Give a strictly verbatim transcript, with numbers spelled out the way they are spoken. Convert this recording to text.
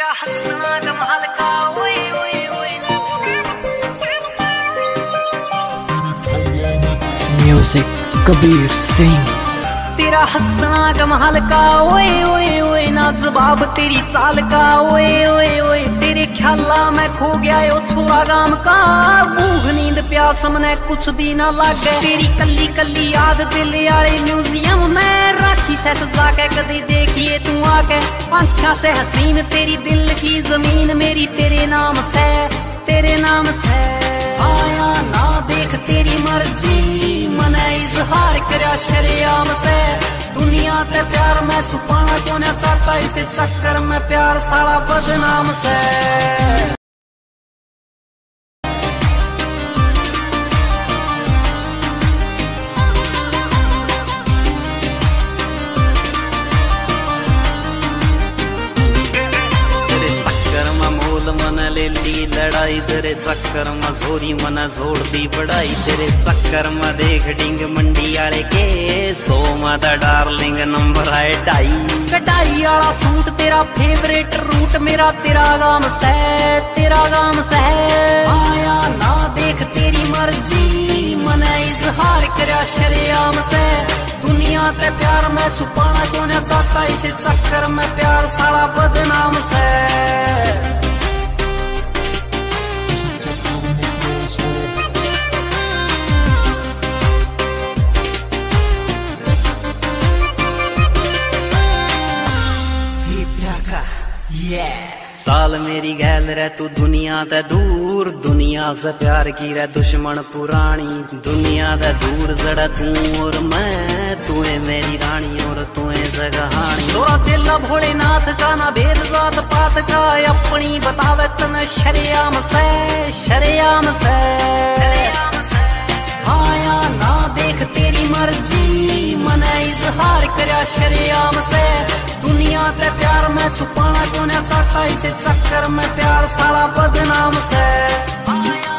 तेरा हंसना धमाल का ओए ओए ओए म्यूजिक कबीर सिंह। तेरा हंसना धमाल का ओए ओए ओए नाज बाब तेरी चाल का ओए ओए ओए तेरे ख्याला मैं खो गया यो छोरा गाम का। भूख नींद प्यास मने कुछ भी ना लागे तेरी कली कली याद दिल आले म्यूजियम में राखी सेट जाके कदी देखिए तू आके। आँखा से हसीन तेरी दिल की जमीन मेरी तेरे नाम से तेरे नाम से आया ना देख तेरी मर्जी मने इजहार करा शरेआम से। दुनिया ते प्यार मैं छुपाना तो नहीं चाहता इस चक्कर में प्यार साला बदनाम से। ले ली लड़ाई तेरे चक्कर में जोरी मना जोड़ दी पढ़ाई तेरे चक्कर में देख डिंग मंडी आले के सोमा दा डार्लिंग नंबर आए ढाई। कटाई आला सूट तेरा फेवरेट रूट मेरा तेरा गाम से तेरा गाम से आया ना देख तेरी मर्जी मने इजहार करा शरेआम से। दुनिया ते प्यार मैं छुपाना क्यों नहीं चाहता इस चक्कर में प्यार साला बदनाम से। Yeah. साल मेरी गैल रह तू दुनिया ते दूर दुनिया से प्यार की रह दुश्मन पुरानी दुनिया ते दूर जड़ा तू और मैं तू है मेरी रानी और तू है जगहानी। तोरा दिल भोलेनाथ का ना भेद जात पात का अपनी बतावे तने शरेआम से शरेआम से आया ना देख तेरी मर्जी मने इजहार करा शरेआम से। दुनिया ते प्यार मैं छुपाना क्यों नहीं चाहता इस चक्कर में प्यार साला बदनाम से।